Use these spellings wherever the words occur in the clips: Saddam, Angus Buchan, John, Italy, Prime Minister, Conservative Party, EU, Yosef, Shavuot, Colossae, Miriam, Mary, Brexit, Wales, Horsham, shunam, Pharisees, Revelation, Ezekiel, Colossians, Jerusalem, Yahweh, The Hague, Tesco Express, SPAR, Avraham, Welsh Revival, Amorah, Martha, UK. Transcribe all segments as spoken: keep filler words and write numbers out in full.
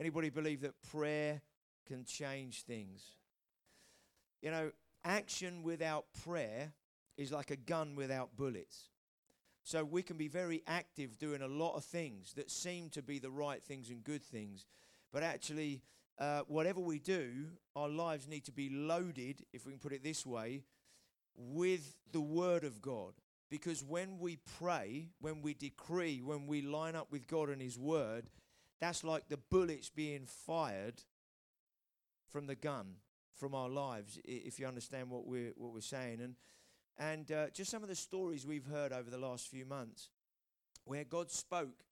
Anybody believe that prayer can change things? You know, action without prayer is like a gun without bullets. So we can be very active doing a lot of things that seem to be the right things and good things. But actually, uh, whatever we do, our lives need to be loaded, if we can put it this way, with the Word of God. Because when we pray, when we decree, when we line up with God and His Word, that's like the bullets being fired from the gun, from our lives, if you understand what we're, what we're saying. And And uh, just some of the stories we've heard over the last few months where God spoke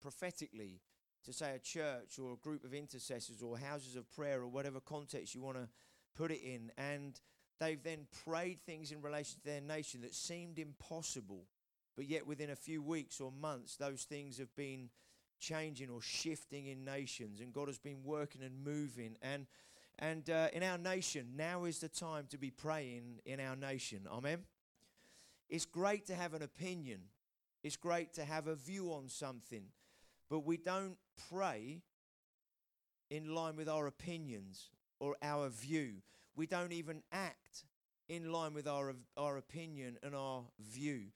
prophetically to, say, a church or a group of intercessors or houses of prayer or whatever context you want to put it in. And they've then prayed things in relation to their nation that seemed impossible. But yet within a few weeks or months, those things have been changing or shifting in nations. And God has been working and moving. And And uh, in our nation, now is the time to be praying in our nation. Amen? It's great to have an opinion. It's great to have a view on something. But we don't pray in line with our opinions or our view. We don't even act in line with our our opinion and our view.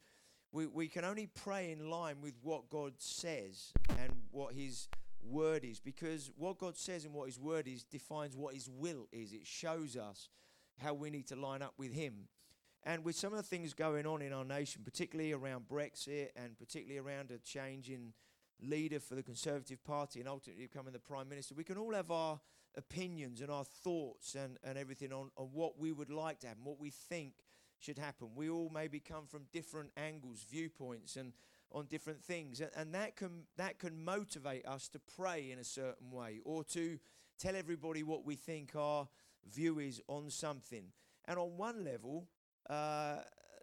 We, we can only pray in line with what God says and what His Word is, because what God says and what His Word is defines what His will is. It shows us how we need to line up with Him. And with some of the things going on in our nation, particularly around Brexit and particularly around a change in leader for the Conservative Party and ultimately becoming the Prime Minister, we can all have our opinions and our thoughts and, and everything on, on what we would like to happen, what we think should happen. We all maybe come from different angles, viewpoints, and on different things, and that can that can motivate us to pray in a certain way or to tell everybody what we think our view is on something. And on one level, uh,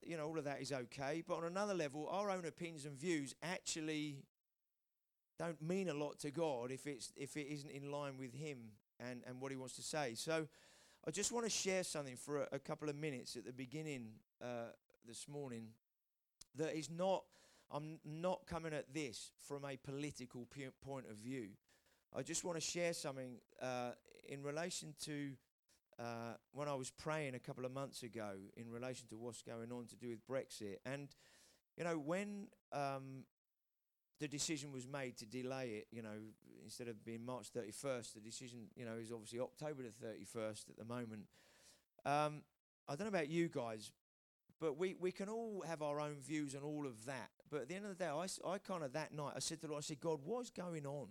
you know, all of that is okay, but on another level, our own opinions and views actually don't mean a lot to God if it's if it isn't in line with Him and and what He wants to say. So I just want to share something for a, a couple of minutes at the beginning uh, this morning that is not. I'm not coming at this from a political p- point of view. I just want to share something uh, in relation to uh, when I was praying a couple of months ago in relation to what's going on to do with Brexit. And, you know, when um, the decision was made to delay it, you know, instead of being March thirty-first, the decision, you know, is obviously October the thirty-first at the moment. Um, I don't know about you guys, but we, we can all have our own views on all of that. But at the end of the day, I, I kind of that night, I said to the Lord, I said, God, what is going on?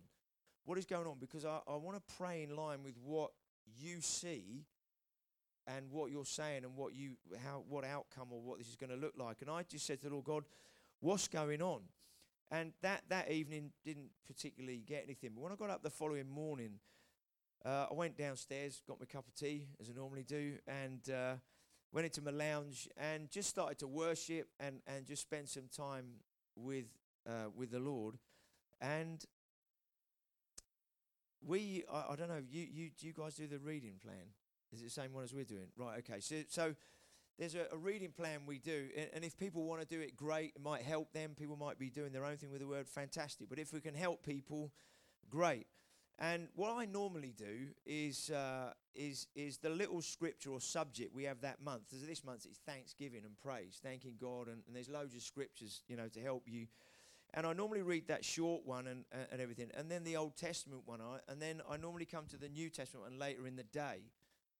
What is going on? Because I, I want to pray in line with what you see and what you're saying and what you how what outcome or what this is going to look like. And I just said to the Lord, God, what's going on? And that, that evening didn't particularly get anything. But when I got up the following morning, uh, I went downstairs, got my cup of tea, as I normally do, and Uh, went into my lounge and just started to worship and, and just spend some time with uh, with the Lord. And we, I, I don't know, you you do you guys do the reading plan? Is it the same one as we're doing? Right, okay. So so there's a, a reading plan we do. And, and if people want to do it, great. It might help them. People might be doing their own thing with the Word. Fantastic. But if we can help people, great. And what I normally do is uh, is is the little scripture or subject we have that month. So this month it's Thanksgiving and praise, thanking God, and, and there's loads of scriptures, you know, to help you. And I normally read that short one and uh, and everything, and then the Old Testament one, I, and then I normally come to the New Testament one later in the day,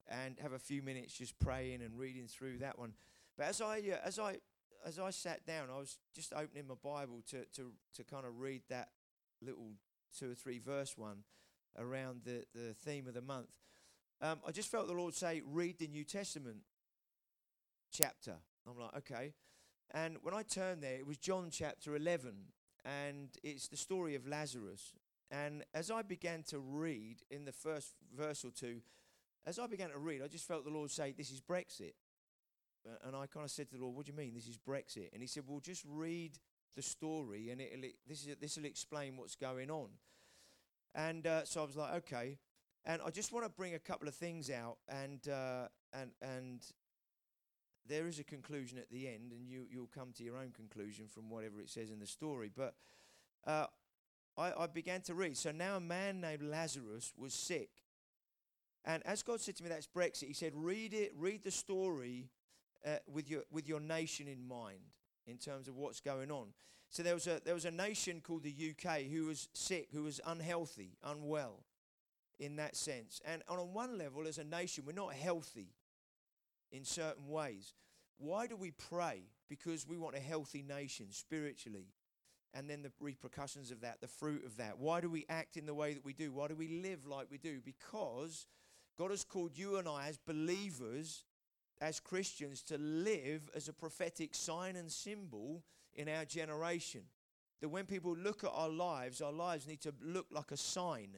and have a few minutes just praying and reading through that one. But as I uh, as I as I sat down, I was just opening my Bible to to to kind of read that little two or three verse one around the, the theme of the month. Um, I just felt the Lord say, read the New Testament chapter. I'm like, okay. And when I turned there, it was John chapter eleven, and it's the story of Lazarus. And as I began to read in the first verse or two, as I began to read, I just felt the Lord say, this is Brexit. And I kind of said to the Lord, what do you mean this is Brexit? And He said, well, just read the story, and it'll, this is this will explain what's going on. And uh, so I was like, okay. And I just want to bring a couple of things out, and uh, and and there is a conclusion at the end, and you you'll come to your own conclusion from whatever it says in the story. But uh, I, I began to read. So now a man named Lazarus was sick. And as God said to me, that's Brexit. He said, read it, read the story uh, with your with your nation in mind in terms of what's going on. So there was a there was a nation called the U K who was sick, who was unhealthy, unwell in that sense. And on one level, as a nation, we're not healthy in certain ways. Why do we pray? Because we want a healthy nation spiritually. And then the repercussions of that, the fruit of that. Why do we act in the way that we do? Why do we live like we do? Because God has called you and I as believers, as Christians, to live as a prophetic sign and symbol in our generation. That when people look at our lives, our lives need to look like a sign,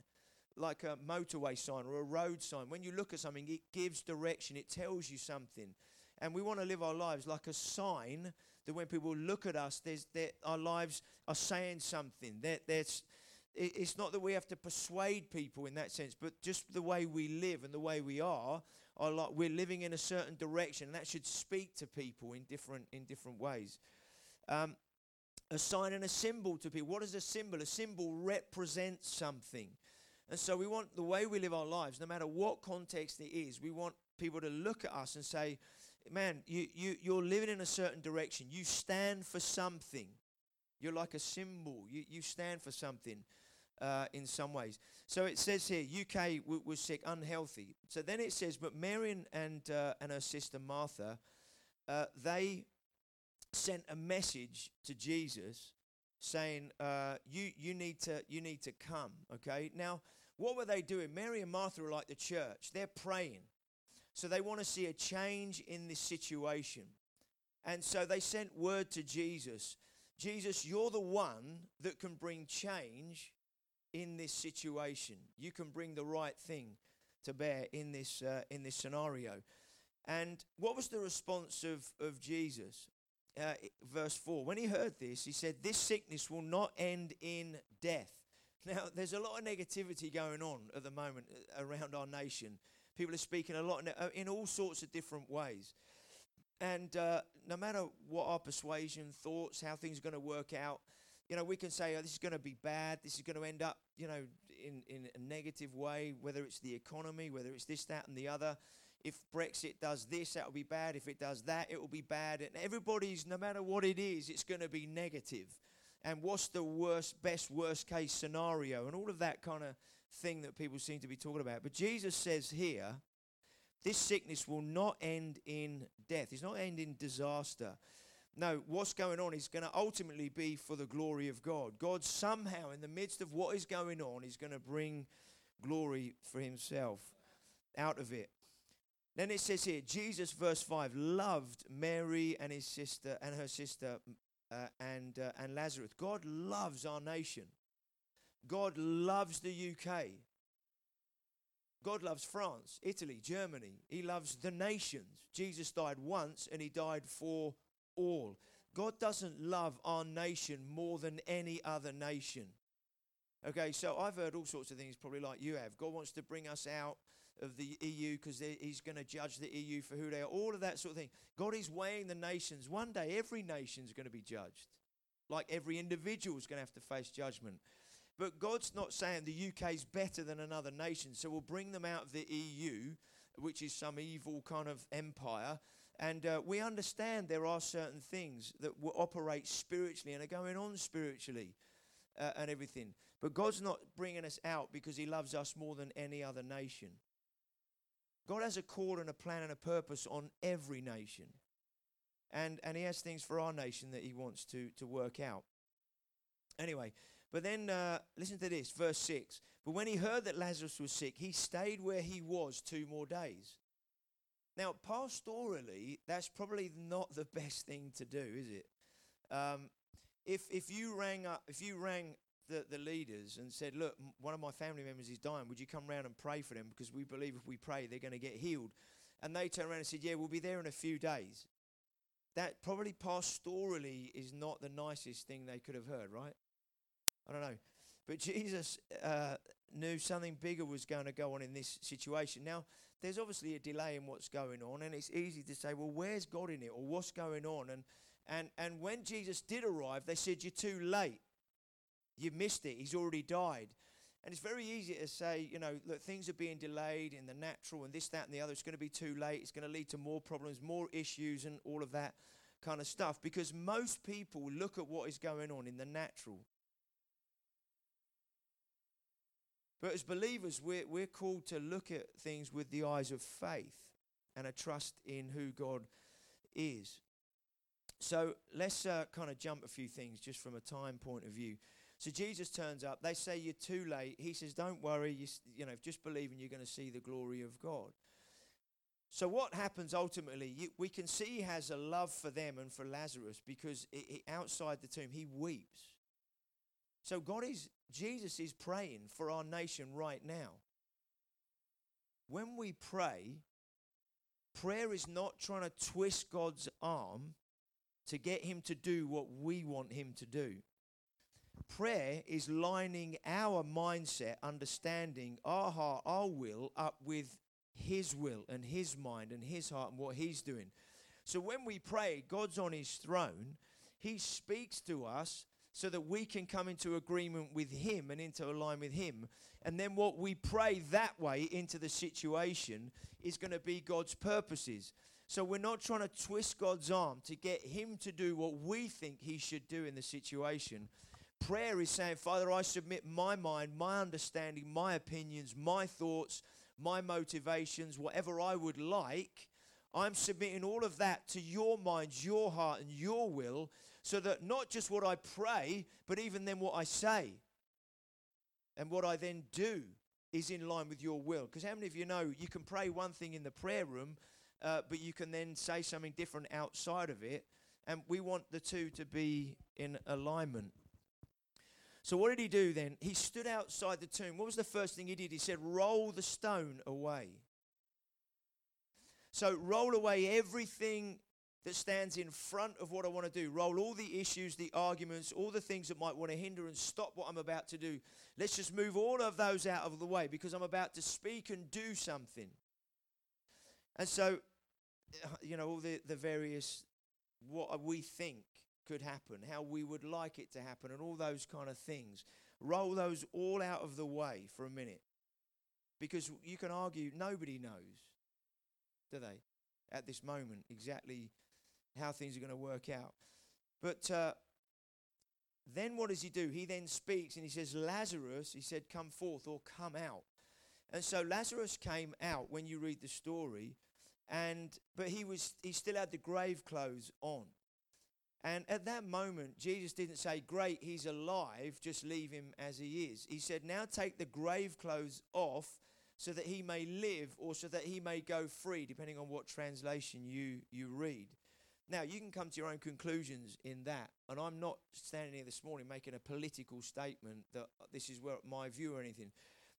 like a motorway sign or a road sign. When you look at something, it gives direction. It tells you something. And we want to live our lives like a sign that when people look at us, there's that our lives are saying something. That there's, it's not that we have to persuade people in that sense, but just the way we live and the way we are, are like we're living in a certain direction, and that should speak to people in different in different ways. Um, a sign and a symbol to people. What is a symbol? A symbol represents something, and so we want the way we live our lives, no matter what context it is. We want people to look at us and say, man, you, you, you're living in a certain direction. You stand for something. You're like a symbol. You, you stand for something uh, in some ways. So it says here, U K w- was sick, unhealthy. So then it says, but Mary and and, uh, and her sister Martha, uh, they sent a message to Jesus saying, uh, you you need to you need to come. Okay. Now, what were they doing? Mary and Martha are like the church. They're praying. So they want to see a change in this situation. And so they sent word to Jesus. Jesus, you're the one that can bring change in this situation. You can bring the right thing to bear in this uh, in this scenario. And what was the response of, of Jesus? Uh, verse four, when he heard this, he said, this sickness will not end in death. Now, there's a lot of negativity going on at the moment around our nation. People are speaking a lot in all sorts of different ways. And uh, no matter what our persuasion, thoughts, how things are going to work out, you know, we can say, oh, this is going to be bad. This is going to end up, you know, in, in a negative way, whether it's the economy, whether it's this, that, and the other. If Brexit does this, that will be bad. If it does that, it will be bad. And everybody's, no matter what it is, it's going to be negative. And what's the worst, best, worst case scenario? And all of that kind of thing that people seem to be talking about. But Jesus says here, this sickness will not end in death. It's not end in disaster. No, what's going on is going to ultimately be for the glory of God. God somehow, in the midst of what is going on, is going to bring glory for himself out of it. Then it says here, Jesus, verse five, loved Mary and his sister and her sister uh, and uh, and Lazarus. God loves our nation. God loves the U K. God loves France, Italy, Germany. He loves the nations. Jesus died once and he died for all. God doesn't love our nation more than any other nation. Okay, so I've heard all sorts of things, probably like you have. God wants to bring us out of the E U because he's going to judge the E U for who they are, all of that sort of thing. God is weighing the nations. One day every nation's going to be judged. Like every individual is going to have to face judgment. But God's not saying the U K's better than another nation, so we'll bring them out of the E U, which is some evil kind of empire. And uh, we understand there are certain things that will operate spiritually and are going on spiritually uh, and everything. But God's not bringing us out because he loves us more than any other nation. God has a call and a plan and a purpose on every nation. And and he has things for our nation that he wants to, to work out. Anyway, but then, uh, listen to this, verse six. But when he heard that Lazarus was sick, he stayed where he was two more days. Now, pastorally, that's probably not the best thing to do, is it? Um, if if you rang up, if you rang the, the leaders and said, look, m- one of my family members is dying, would you come round and pray for them? Because we believe if we pray, they're going to get healed. And they turned around and said, yeah, we'll be there in a few days. That probably pastorally is not the nicest thing they could have heard, right? I don't know. But Jesus uh, knew something bigger was going to go on in this situation. Now, there's obviously a delay in what's going on, and it's easy to say, well, where's God in it, or what's going on? And and and when Jesus did arrive, they said, you're too late. You missed it. He's already died. And it's very easy to say, you know, look, things are being delayed in the natural and this, that, and the other. It's going to be too late. It's going to lead to more problems, more issues, and all of that kind of stuff. Because most people look at what is going on in the natural. But as believers, we're, we're called to look at things with the eyes of faith and a trust in who God is. So let's uh, kind of jump a few things just from a time point of view. So Jesus turns up. They say, you're too late. He says, don't worry. You, you know, just believe and you're going to see the glory of God. So what happens ultimately? You, we can see he has a love for them and for Lazarus because it, it, outside the tomb, he weeps. So God is, Jesus is praying for our nation right now. When we pray, prayer is not trying to twist God's arm to get him to do what we want him to do. Prayer is lining our mindset, understanding, our heart, our will up with his will and his mind and his heart and what he's doing. So when we pray, God's on his throne. He speaks to us so that we can come into agreement with him and into alignment with him. And then what we pray that way into the situation is going to be God's purposes. So we're not trying to twist God's arm to get him to do what we think he should do in the situation. Prayer is saying, Father, I submit my mind, my understanding, my opinions, my thoughts, my motivations, whatever I would like. I'm submitting all of that to your mind, your heart, and your will, so that not just what I pray, but even then what I say and what I then do is in line with your will. Because how many of you know you can pray one thing in the prayer room, uh, but you can then say something different outside of it, and we want the two to be in alignment. So what did he do then? He stood outside the tomb. What was the first thing he did? He said, roll the stone away. So roll away everything that stands in front of what I want to do. Roll all the issues, the arguments, all the things that might want to hinder and stop what I'm about to do. Let's just move all of those out of the way because I'm about to speak and do something. And so, you know, all the, the various what we think could happen, how we would like it to happen, and all those kind of things. Roll those all out of the way for a minute. Because you can argue, nobody knows, do they, at this moment, exactly how things are going to work out. But uh, then what does he do? He then speaks and he says, Lazarus, he said, come forth or come out. And so Lazarus came out when you read the story, and but he was he still had the grave clothes on. And at that moment, Jesus didn't say, great, he's alive, just leave him as he is. He said, now take the grave clothes off so that he may live or so that he may go free, depending on what translation you, you read. Now, you can come to your own conclusions in that. And I'm not standing here this morning making a political statement that this is where my view or anything.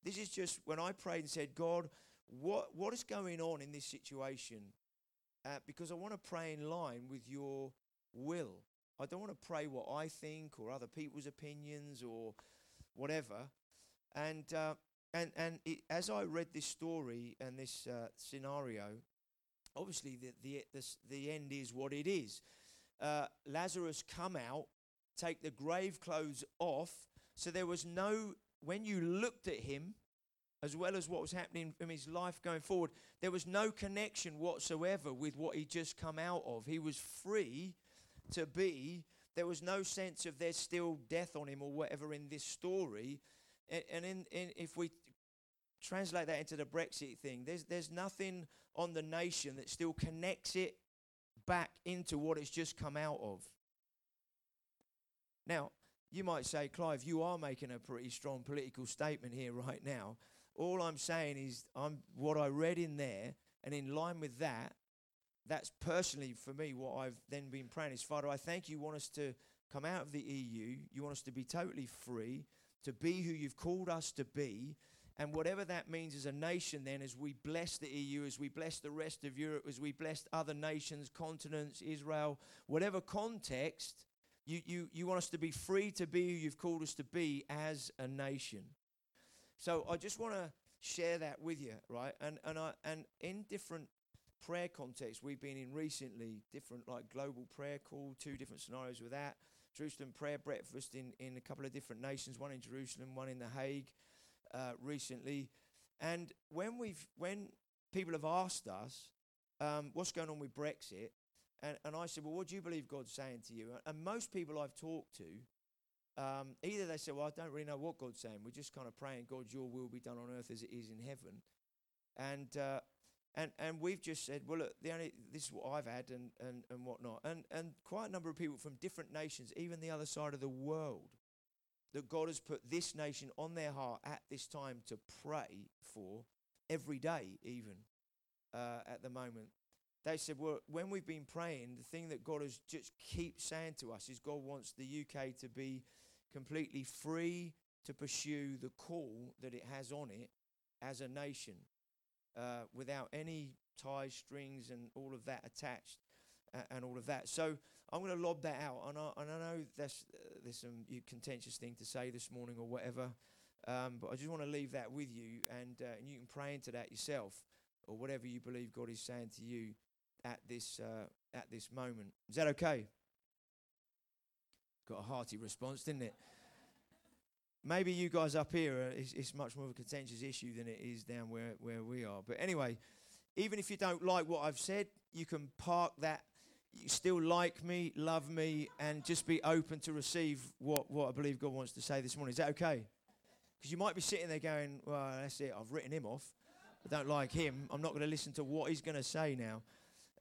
This is just when I prayed and said, God, what what is going on in this situation? Uh, because I want to pray in line with your will. I don't want to pray what I think or other people's opinions or whatever. And uh, and and it, as I read this story and this uh, scenario, obviously the the the, the end is what it is. Uh, Lazarus come out, take the grave clothes off. So there was no, when you looked at him, as well as what was happening in his life going forward, there was no connection whatsoever with what he just come out of. He was free to be. There was no sense of there's still death on him or whatever in this story. And, and in, in if we translate that into the Brexit thing, there's there's nothing on the nation that still connects it back into what it's just come out of. Now, you might say, Clive, you are making a pretty strong political statement here right now. All I'm saying is I'm what I read in there, and in line with that, that's personally for me what I've then been praying is, Father, I thank you want us to come out of the E U. You want us to be totally free, to be who you've called us to be. And whatever that means as a nation then, as we bless the E U, as we bless the rest of Europe, as we bless other nations, continents, Israel, whatever context, you, you, you want us to be free to be who you've called us to be as a nation. So I just want to share that with you, right? And and I, and in different prayer context we've been in recently, different like global prayer call, two different scenarios with that, Jerusalem prayer breakfast in, in a couple of different nations, one in Jerusalem, one in The Hague uh, recently. And when we've when people have asked us, um, what's going on with Brexit? And, and I said, well, what do you believe God's saying to you? And most people I've talked to, um, either they say, well, I don't really know what God's saying. We're just kind of praying, God, your will be done on earth as it is in heaven. And uh, and and we've just said, well, look, the only this is what I've had and, and, and whatnot. And, and quite a number of people from different nations, even the other side of the world, that God has put this nation on their heart at this time to pray for every day, even uh, at the moment. They said, well, when we've been praying, the thing that God has just keeps saying to us is God wants the U K to be completely free to pursue the call that it has on it as a nation, uh, without any ties, strings, and all of that attached, uh, and all of that. So I'm going to lob that out, and I, and I know that's, uh, there's some contentious thing to say this morning or whatever, um, but I just want to leave that with you, and, uh, and you can pray into that yourself, or whatever you believe God is saying to you at this uh, at this moment. Is that okay? Got a hearty response, didn't it? Maybe you guys up here, are, it's, it's much more of a contentious issue than it is down where, where we are. But anyway, even if you don't like what I've said, you can park that. You still like me, love me, and just be open to receive what, what I believe God wants to say this morning. Is that okay? Because you might be sitting there going, well, that's it, I've written him off. I don't like him. I'm not going to listen to what he's going to say now.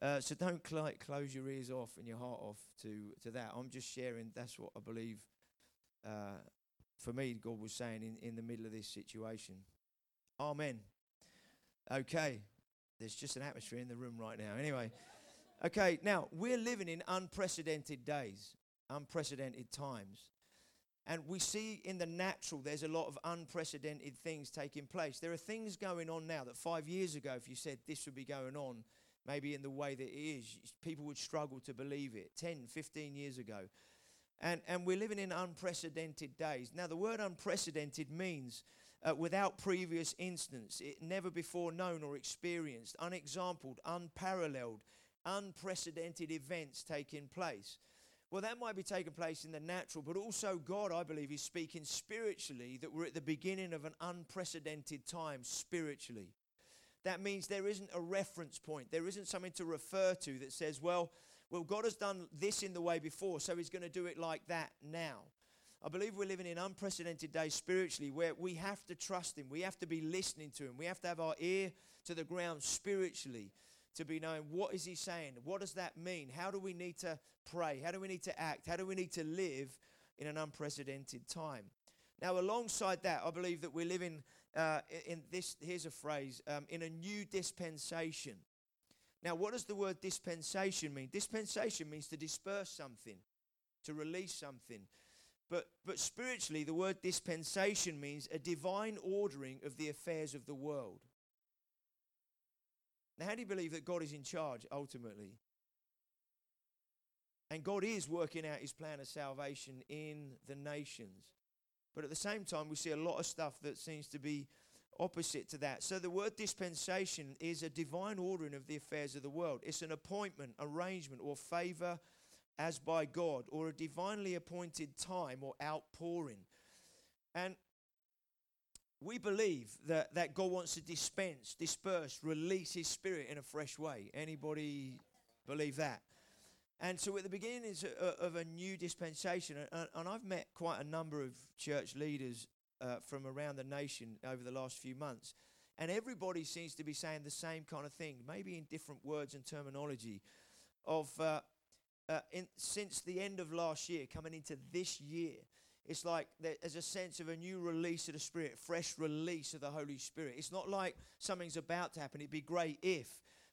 Uh, so don't cl- close your ears off and your heart off to, to that. I'm just sharing. That's what I believe, uh, for me, God was saying in, in the middle of this situation. Amen. Okay. There's just an atmosphere in the room right now. Anyway. Okay. Now, we're living in unprecedented days, unprecedented times. And we see in the natural, there's a lot of unprecedented things taking place. There are things going on now that five years ago, if you said this would be going on, maybe in the way that it is, people would struggle to believe it, ten, fifteen years ago. And and we're living in unprecedented days. Now, the word unprecedented means uh, without previous instance, it never before known or experienced, unexampled, unparalleled, unprecedented events taking place. Well, that might be taking place in the natural, but also God, I believe, is speaking spiritually that we're at the beginning of an unprecedented time spiritually. That means there isn't a reference point. There isn't something to refer to that says, well, well, God has done this in the way before, so he's going to do it like that now. I believe we're living in unprecedented days spiritually where we have to trust him. We have to be listening to him. We have to have our ear to the ground spiritually, to be knowing what is he saying, what does that mean, how do we need to pray, how do we need to act, how do we need to live in an unprecedented time. Now, alongside that, I believe that we're living uh, in this, here's a phrase, um, in a new dispensation. Now, what does the word dispensation mean? Dispensation means to disperse something, to release something. But, but spiritually, the word dispensation means a divine ordering of the affairs of the world. Now, how do you believe that God is in charge, ultimately? And God is working out his plan of salvation in the nations. But at the same time, we see a lot of stuff that seems to be opposite to that. So the word dispensation is a divine ordering of the affairs of the world. It's an appointment, arrangement, or favor as by God, or a divinely appointed time or outpouring. And we believe that, that God wants to dispense, disperse, release his spirit in a fresh way. Anybody believe that? And so at the beginning is a, of a new dispensation, and, and I've met quite a number of church leaders uh, from around the nation over the last few months, and everybody seems to be saying the same kind of thing, maybe in different words and terminology, of uh, uh, in, since the end of last year, coming into this year, it's like there's a sense of a new release of the Spirit, fresh release of the Holy Spirit. It's not like something's about to happen. It'd be great if.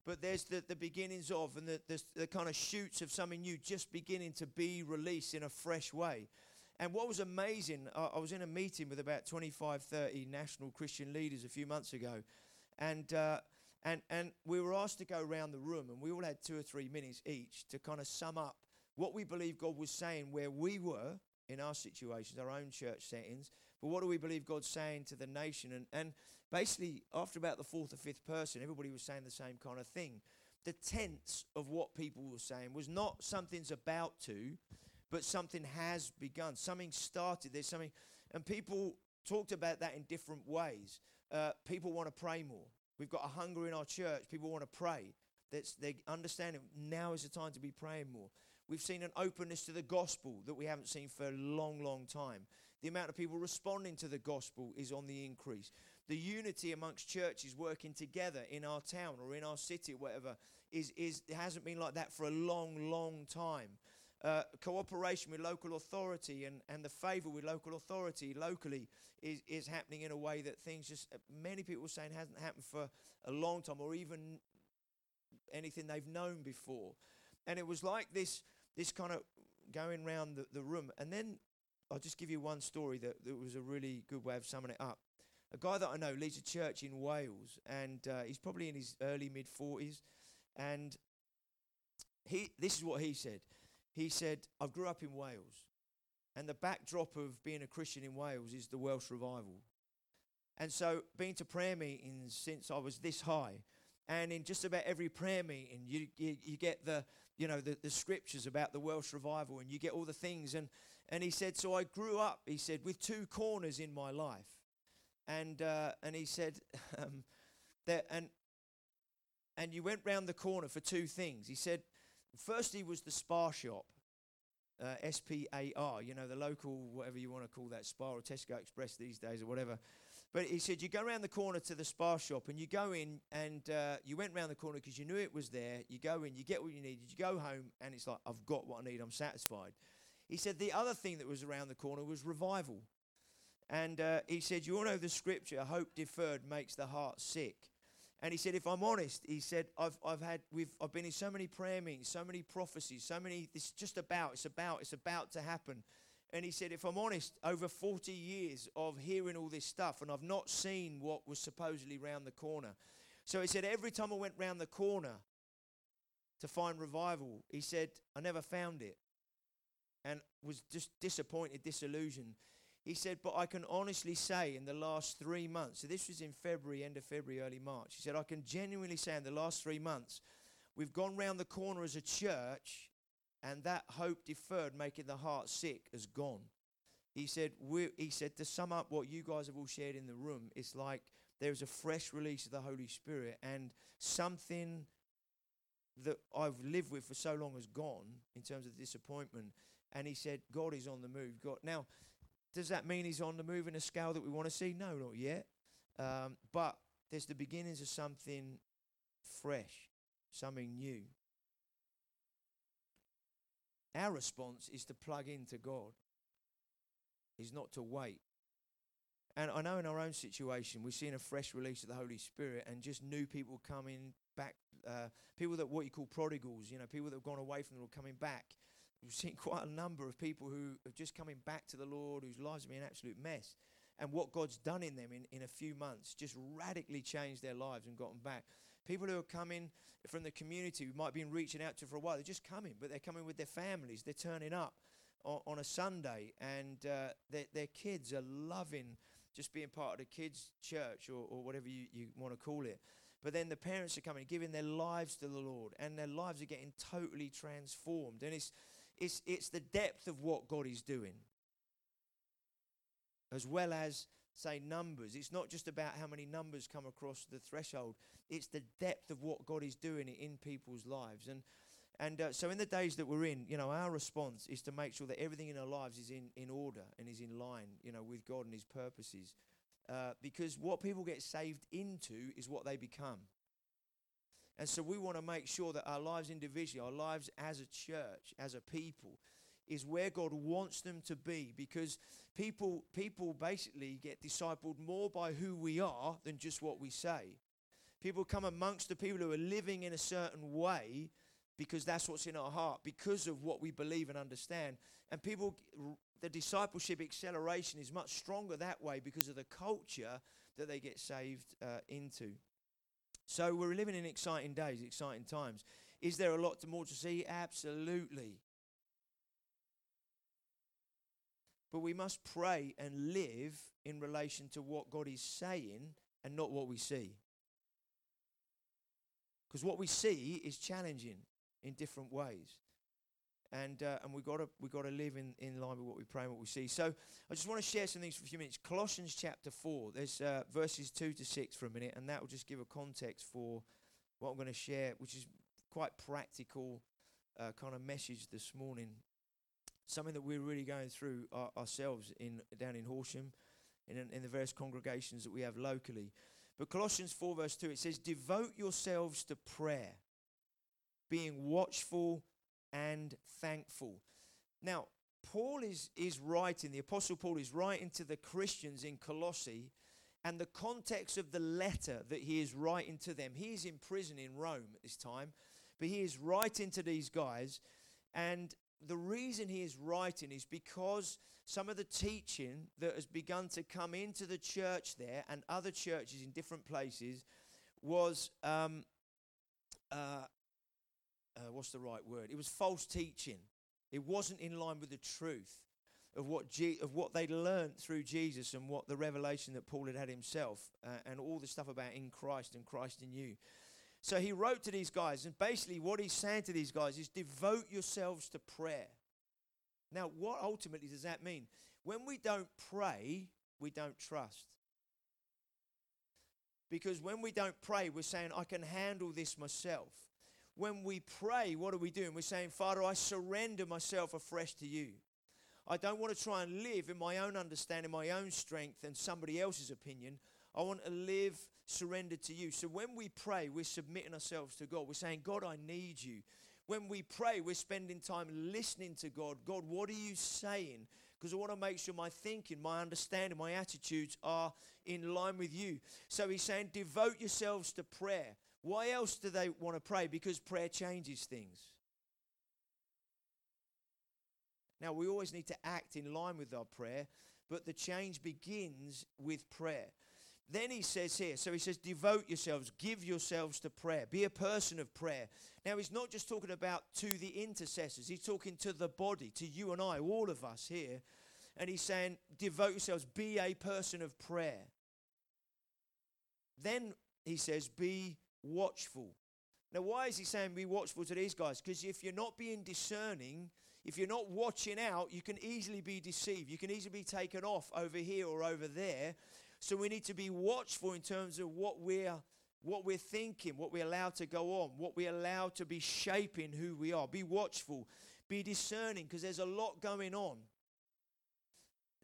But there's the, the beginnings of and the, the, the kind of shoots of something new just beginning to be released in a fresh way. And what was amazing, I, I was in a meeting with about twenty-five, thirty national Christian leaders a few months ago. And, uh, and, and we were asked to go around the room, and we all had two or three minutes each to kind of sum up what we believe God was saying where we were, in our situations, our own church settings, but what do we believe God's saying to the nation? And, and basically, after about the fourth or fifth person, everybody was saying the same kind of thing. The tense of what people were saying was not something's about to, but something has begun. Something started. There's something, and people talked about that in different ways. Uh, people want to pray more. We've got a hunger in our church. People want to pray. That's, they understand it. Now is the time to be praying more. We've seen an openness to the gospel that we haven't seen for a long, long time. The amount of people responding to the gospel is on the increase. The unity amongst churches working together in our town or in our city, whatever, is is it hasn't been like that for a long, long time. Uh, cooperation with local authority and, and the favour with local authority locally is, is happening in a way that things just, uh, many people are saying hasn't happened for a long time or even anything they've known before. And it was like this this kind of going round the, the room. And then I'll just give you one story that, that was a really good way of summing it up. A guy that I know leads a church in Wales, and uh, he's probably in his early, mid-forties. And he this is what he said. He said, I grew up in Wales, and the backdrop of being a Christian in Wales is the Welsh Revival. And so, been to prayer meetings since I was this high, and in just about every prayer meeting, you you, you get the you know the, the scriptures about the Welsh Revival, and you get all the things. And, and he said, so I grew up, he said, with two corners in my life. And uh, and he said, um, that and and you went round the corner for two things. He said, firstly was the SPAR shop, uh, S P A R, you know, the local, whatever you want to call that, SPAR or Tesco Express these days or whatever. But he said, you go round the corner to the SPAR shop and you go in and uh, you went round the corner because you knew it was there. You go in, you get what you needed, you go home and it's like, I've got what I need, I'm satisfied. He said the other thing that was around the corner was revival. And uh, he said, you all know the scripture, hope deferred makes the heart sick. And he said, if I'm honest, he said, I've I've had we've I've been in so many prayer meetings, so many prophecies, so many this is just about, it's about, it's about to happen. And he said, if I'm honest, over forty years of hearing all this stuff, and I've not seen what was supposedly round the corner. So he said, every time I went round the corner to find revival, he said, I never found it. And was just disappointed, disillusioned. He said, but I can honestly say in the last three months, so this was in February, end of February, early March. He said, I can genuinely say in the last three months, we've gone round the corner as a church and that hope deferred, making the heart sick, has gone. He said, we're, he said, to sum up what you guys have all shared in the room, it's like there is a fresh release of the Holy Spirit and something that I've lived with for so long has gone in terms of disappointment. And he said, God is on the move. God now. Does that mean he's on the move in a scale that we want to see? No, not yet. Um, but there's the beginnings of something fresh, something new. Our response is to plug into God, is not to wait. And I know in our own situation, we've seen a fresh release of the Holy Spirit and just new people coming back, uh, people that what you call prodigals, you know, people that have gone away from the Lord coming back. We've seen quite a number of people who are just coming back to the Lord, whose lives have been an absolute mess. And what God's done in them in, in a few months just radically changed their lives and gotten back. People who are coming from the community, who might have been reaching out to for a while, they're just coming, but they're coming with their families. They're turning up on, on a Sunday, and uh, their, their kids are loving just being part of the kids' church or, or whatever you, you want to call it. But then the parents are coming, giving their lives to the Lord, and their lives are getting totally transformed. And it's It's it's the depth of what God is doing, as well as, say, numbers. It's not just about how many numbers come across the threshold. It's the depth of what God is doing in people's lives. And and uh, so in the days that we're in, you know, our response is to make sure that everything in our lives is in, in order and is in line, you know, with God and his purposes. Uh, because what people get saved into is what they become. And so we want to make sure that our lives individually, our lives as a church, as a people, is where God wants them to be. Because people people basically get discipled more by who we are than just what we say. People come amongst the people who are living in a certain way because that's what's in our heart, because of what we believe and understand. And people, the discipleship acceleration is much stronger that way because of the culture that they get saved uh, into. So we're living in exciting days, exciting times. Is there a lot more to see? Absolutely. But we must pray and live in relation to what God is saying and not what we see. Because what we see is challenging in different ways. and uh, and we've got to we've got to live in, in line with what we pray and what we see. So I just want to share some things for a few minutes. Colossians chapter four, there's uh, verses two to six for a minute, and that will just give a context for what I'm going to share, which is quite practical uh, kind of message this morning. Something that we're really going through our, ourselves in down in Horsham, in, in the various congregations that we have locally. But Colossians four verse two, it says, "Devote yourselves to prayer, being watchful and thankful." Now, Paul is, is writing, the Apostle Paul is writing to the Christians in Colossae, and the context of the letter that he is writing to them, he is in prison in Rome at this time, but he is writing to these guys, and the reason he is writing is because some of the teaching that has begun to come into the church there and other churches in different places was, um, uh, uh, what's the right word? It was false teaching. It wasn't in line with the truth of what Je- of what they'd learned through Jesus and what the revelation that Paul had had himself uh, and all the stuff about in Christ and Christ in you. So he wrote to these guys, and basically what he's saying to these guys is devote yourselves to prayer. Now, what ultimately does that mean? When we don't pray, we don't trust. Because when we don't pray, we're saying, I can handle this myself. When we pray, what are we doing? We're saying, Father, I surrender myself afresh to you. I don't want to try and live in my own understanding, my own strength, and somebody else's opinion. I want to live surrendered to you. So when we pray, we're submitting ourselves to God. We're saying, God, I need you. When we pray, we're spending time listening to God. God, what are you saying? Because I want to make sure my thinking, my understanding, my attitudes are in line with you. So he's saying, devote yourselves to prayer. Why else do they want to pray? Because prayer changes things. Now, we always need to act in line with our prayer, but the change begins with prayer. Then he says here, so he says, devote yourselves, give yourselves to prayer, be a person of prayer. Now, he's not just talking about to the intercessors. He's talking to the body, to you and I, all of us here. And he's saying, devote yourselves, be a person of prayer. Then he says, be watchful. Now, why is he saying be watchful to these guys? Because if you're not being discerning, if you're not watching out, you can easily be deceived. You can easily be taken off over here or over there. So we need to be watchful in terms of what we're what we're thinking, what we allow to go on, what we allow to be shaping who we are. Be watchful, be discerning, because there's a lot going on.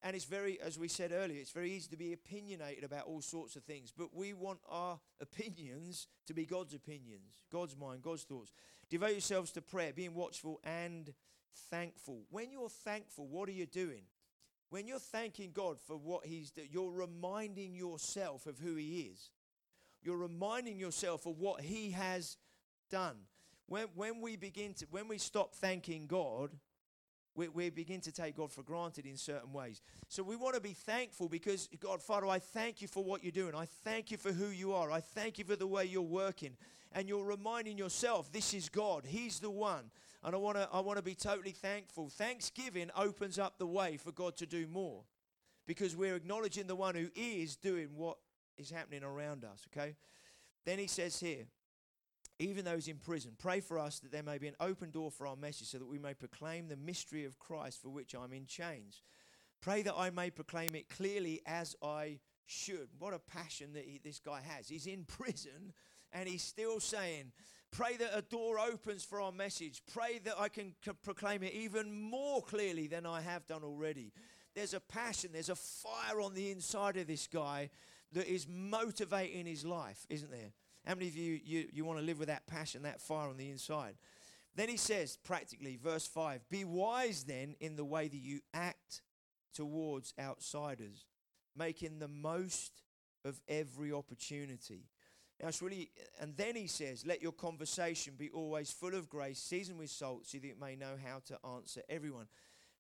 And it's very, as we said earlier, it's very easy to be opinionated about all sorts of things. But we want our opinions to be God's opinions, God's mind, God's thoughts. Devote yourselves to prayer, being watchful and thankful. When you're thankful, what are you doing? When you're thanking God for what he's done, you're reminding yourself of who he is. You're reminding yourself of what he has done. When when we begin to when we stop thanking God, we, we begin to take God for granted in certain ways. So we want to be thankful because, God, Father, I thank you for what you're doing. I thank you for who you are. I thank you for the way you're working. And you're reminding yourself, this is God. He's the one. And I want to I want to be totally thankful. Thanksgiving opens up the way for God to do more, because we're acknowledging the one who is doing what is happening around us, okay? Then he says here, even those in prison, pray for us that there may be an open door for our message so that we may proclaim the mystery of Christ for which I'm in chains. Pray that I may proclaim it clearly as I should. What a passion that he, this guy has. He's in prison and he's still saying, pray that a door opens for our message. Pray that I can c- proclaim it even more clearly than I have done already. There's a passion, there's a fire on the inside of this guy that is motivating his life, isn't there? How many of you, you, you want to live with that passion, that fire on the inside? Then he says, practically, verse five, be wise then in the way that you act towards outsiders, making the most of every opportunity. Now it's really, and then he says, let your conversation be always full of grace, seasoned with salt, so that you may know how to answer everyone.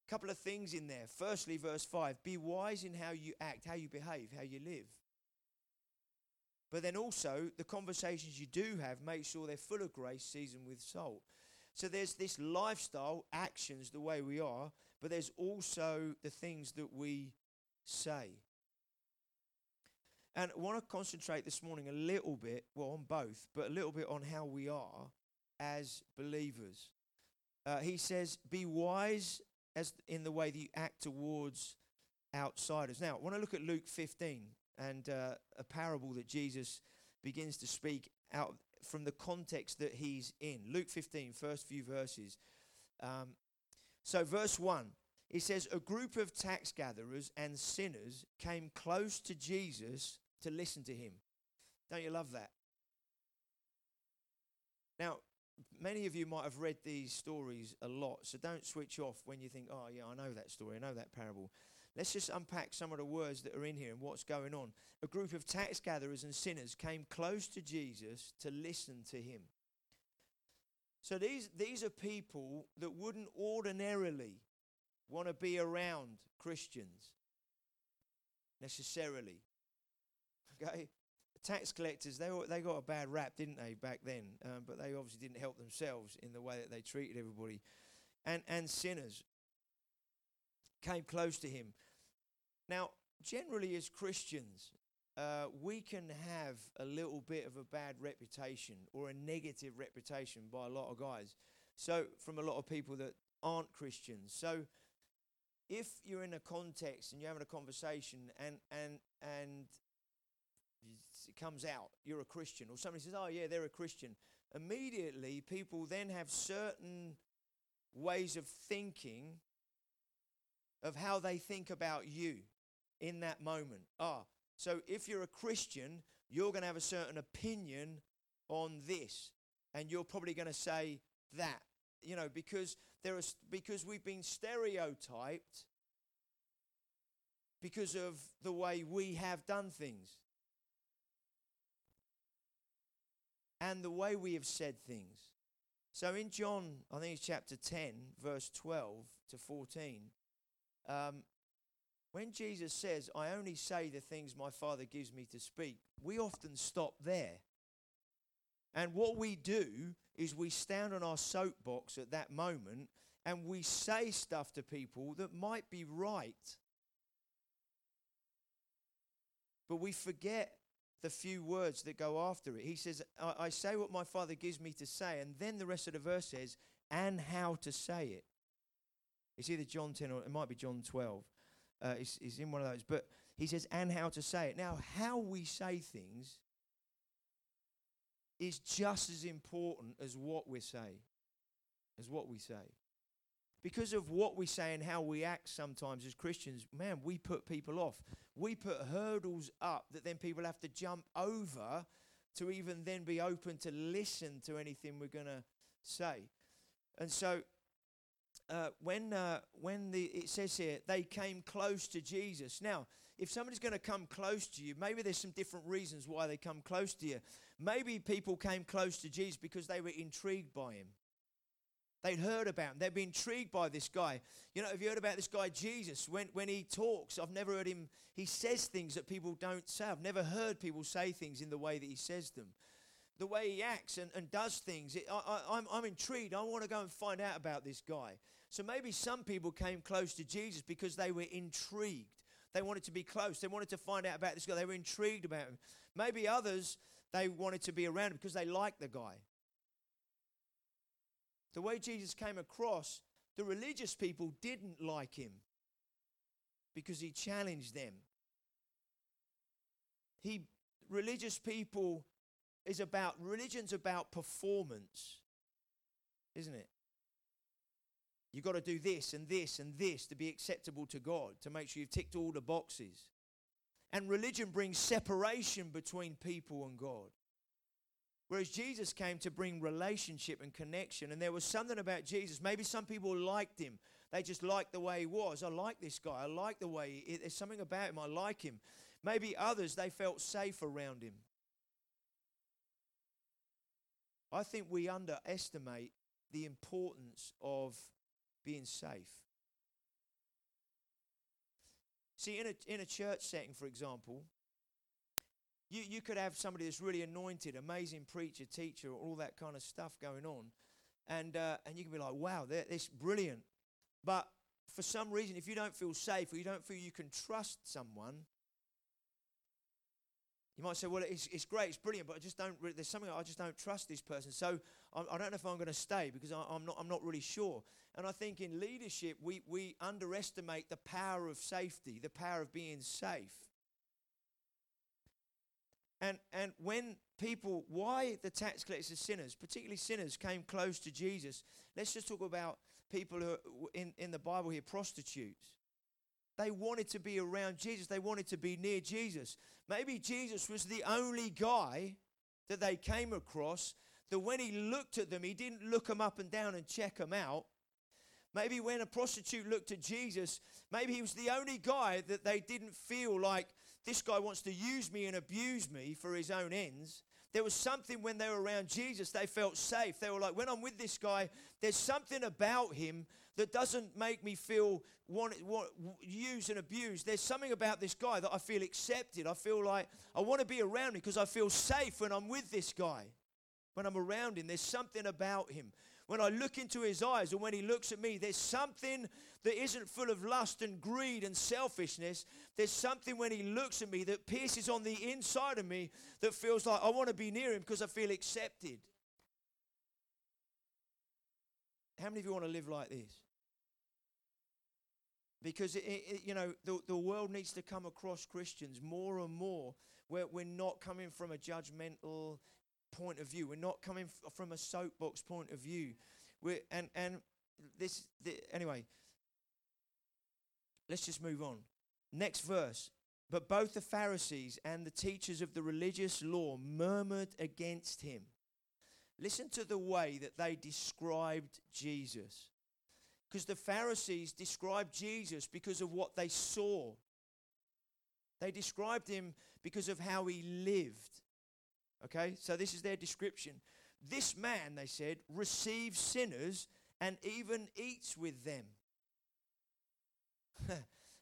A couple of things in there. Firstly, verse five, be wise in how you act, how you behave, how you live. But then also, the conversations you do have, make sure they're full of grace, seasoned with salt. So there's this lifestyle, actions, the way we are, but there's also the things that we say. And I want to concentrate this morning a little bit, well, on both, but a little bit on how we are as believers. Uh, he says, be wise as in the way that you act towards outsiders. Now, I want to look at Luke fifteen and uh, a parable that Jesus begins to speak out from the context that he's in. Luke fifteen, first few verses. Um, so verse one, it says, a group of tax gatherers and sinners came close to Jesus to listen to him. Don't you love that? Now, many of you might have read these stories a lot, so don't switch off when you think, oh, yeah, I know that story, I know that parable. Let's just unpack some of the words that are in here and what's going on. A group of tax gatherers and sinners came close to Jesus to listen to him. So these, these are people that wouldn't ordinarily want to be around Christians, necessarily. Okay? Tax collectors, they were, they got a bad rap, didn't they, back then? Um, but they obviously didn't help themselves in the way that they treated everybody. And and sinners came close to him. Now, generally as Christians, uh, we can have a little bit of a bad reputation or a negative reputation by a lot of guys. So, from a lot of people that aren't Christians. So, if you're in a context and you're having a conversation and and and... it comes out, you're a Christian, or somebody says, oh yeah, they're a Christian, immediately people then have certain ways of thinking of how they think about you in that moment. Ah, so if you're a Christian, you're going to have a certain opinion on this, and you're probably going to say that, you know, because there is because we've been stereotyped because of the way we have done things. And the way we have said things. So in John, I think it's chapter ten, verse twelve to fourteen, um, when Jesus says, I only say the things my Father gives me to speak, we often stop there. And what we do is we stand on our soapbox at that moment and we say stuff to people that might be right. But we forget the few words that go after it. He says, I, I say what my Father gives me to say. And then the rest of the verse says, and how to say it. It's either John ten or it might be John twelve. Uh, it's, it's in one of those. But he says, and how to say it. Now, how we say things is just as important as what we say. As what we say. Because of what we say and how we act sometimes as Christians, man, we put people off. We put hurdles up that then people have to jump over to even then be open to listen to anything we're going to say. And so uh, when uh, when the it says here, they came close to Jesus. Now, if somebody's going to come close to you, maybe there's some different reasons why they come close to you. Maybe people came close to Jesus because they were intrigued by him. They'd heard about him. They'd been intrigued by this guy. You know, have you heard about this guy, Jesus? When when he talks, I've never heard him. He says things that people don't say. I've never heard people say things in the way that he says them. The way he acts and, and does things. It, I, I, I'm, I'm intrigued. I want to go and find out about this guy. So maybe some people came close to Jesus because they were intrigued. They wanted to be close. They wanted to find out about this guy. They were intrigued about him. Maybe others, they wanted to be around him because they liked the guy. The way Jesus came across, the religious people didn't like him because he challenged them. He, religious people is about, religion's about performance, isn't it? You've got to do this and this and this to be acceptable to God, to make sure you've ticked all the boxes. And religion brings separation between people and God. Whereas Jesus came to bring relationship and connection. And there was something about Jesus. Maybe some people liked him. They just liked the way he was. I like this guy. I like the way he is. There's something about him. I like him. Maybe others, they felt safe around him. I think we underestimate the importance of being safe. See, in a, in a church setting, for example, You you could have somebody that's really anointed, amazing preacher, teacher, all that kind of stuff going on. And uh, and you can be like, wow, that's brilliant. But for some reason, if you don't feel safe or you don't feel you can trust someone, You might say, well, it's, it's great, it's brilliant, but I just don't, re- there's something, I just don't trust this person. So I, I don't know if I'm going to stay because I, I'm not I'm not really sure. And I think in leadership, we, we underestimate the power of safety, the power of being safe. And and when people, why the tax collectors and sinners, particularly sinners, came close to Jesus, let's just talk about people who are in, in the Bible here, prostitutes. They wanted to be around Jesus. They wanted to be near Jesus. Maybe Jesus was the only guy that they came across that when he looked at them, he didn't look them up and down and check them out. Maybe when a prostitute looked at Jesus, maybe he was the only guy that they didn't feel like this guy wants to use me and abuse me for his own ends. There was something when they were around Jesus, they felt safe. They were like, when I'm with this guy, there's something about him that doesn't make me feel want, want, used and abused. There's something about this guy that I feel accepted. I feel like I want to be around him because I feel safe when I'm with this guy. When I'm around him, there's something about him. When I look into his eyes or when he looks at me, there's something that isn't full of lust and greed and selfishness. There's something when he looks at me that pierces on the inside of me that feels like I want to be near him because I feel accepted. How many of you want to live like this? Because, it, it, you know, the, the world needs to come across Christians more and more where we're not coming from a judgmental point of view. We're not coming f- from a soapbox point of view. We're and and this the, anyway. Let's just move on. Next verse. But both the Pharisees and the teachers of the religious law murmured against him. Listen to the way that they described Jesus, because the Pharisees described Jesus because of what they saw. They described him because of how he lived. Okay, so this is their description. This man, they said, receives sinners and even eats with them.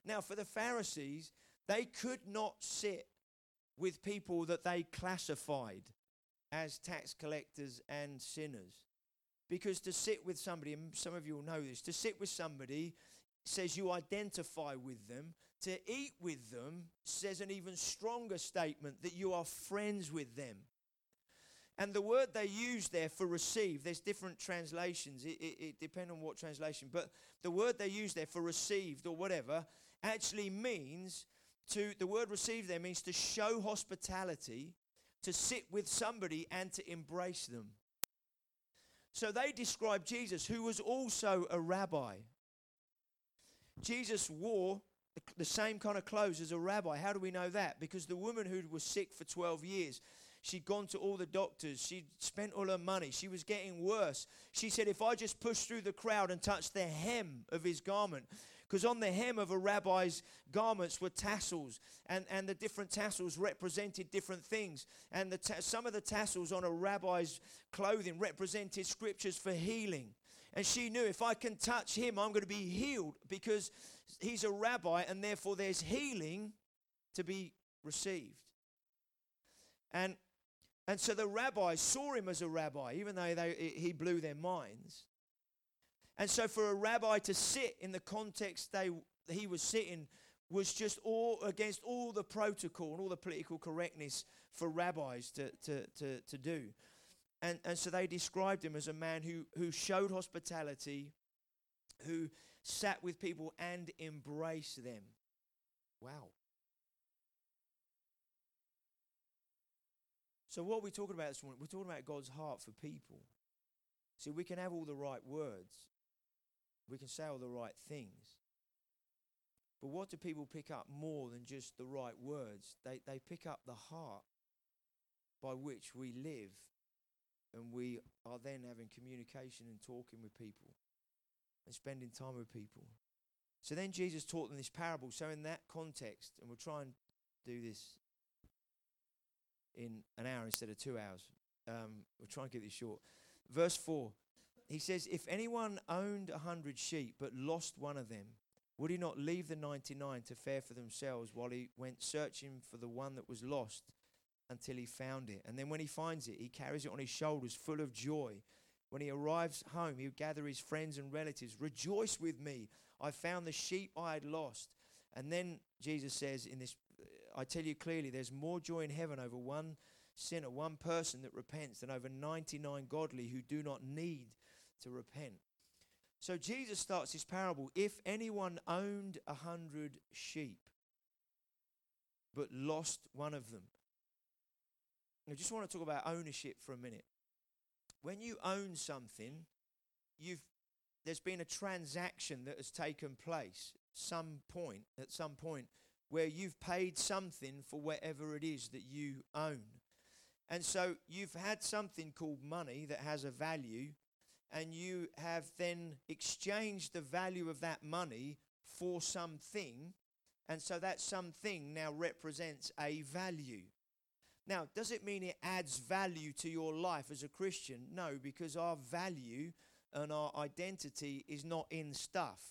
Now, for the Pharisees, they could not sit with people that they classified as tax collectors and sinners. Because to sit with somebody, and some of you will know this, to sit with somebody says you identify with them. To eat with them says an even stronger statement that you are friends with them. And the word they use there for receive, there's different translations. It, it, it depends on what translation. But the word they use there for received or whatever actually means to, the word received there means to show hospitality, to sit with somebody and to embrace them. So they describe Jesus, who was also a rabbi. Jesus wore the same kind of clothes as a rabbi. How do we know that? Because the woman who was sick for twelve years, she'd gone to all the doctors, she'd spent all her money, she was getting worse. She said, if I just push through the crowd and touch the hem of his garment, because on the hem of a rabbi's garments were tassels, and, and the different tassels represented different things. And the ta- some of the tassels on a rabbi's clothing represented scriptures for healing. And she knew, if I can touch him, I'm going to be healed because he's a rabbi and therefore there's healing to be received. And and so the rabbis saw him as a rabbi, even though they, he blew their minds. And so for a rabbi to sit in the context they he was sitting was just all against all the protocol and all the political correctness for rabbis to to to, to do. And, and so they described him as a man who, who showed hospitality, who sat with people and embraced them. Wow. So what are we talking about this morning? We're talking about God's heart for people. See, we can have all the right words. We can say all the right things. But what do people pick up more than just the right words? They they pick up the heart by which we live. And we are then having communication and talking with people and spending time with people. So then Jesus taught them this parable. So in that context, and we'll try and do this in an hour instead of two hours. Um, we'll try and keep this short. Verse four, he says, if anyone owned a hundred sheep but lost one of them, would he not leave the ninety-nine to fare for themselves while he went searching for the one that was lost? Until he found it. And then when he finds it, he carries it on his shoulders, full of joy. When he arrives home, he'll gather his friends and relatives. Rejoice with me. I found the sheep I had lost. And then Jesus says in this, I tell you clearly, there's more joy in heaven over one sinner, one person that repents, than over ninety-nine godly who do not need to repent. So Jesus starts his parable, if anyone owned a hundred sheep but lost one of them. I just want to talk about ownership for a minute. When you own something, you've there's been a transaction that has taken place some point, at some point where you've paid something for whatever it is that you own. And so you've had something called money that has a value, and you have then exchanged the value of that money for something, and so that something now represents a value. Now, does it mean it adds value to your life as a Christian? No, because our value and our identity is not in stuff.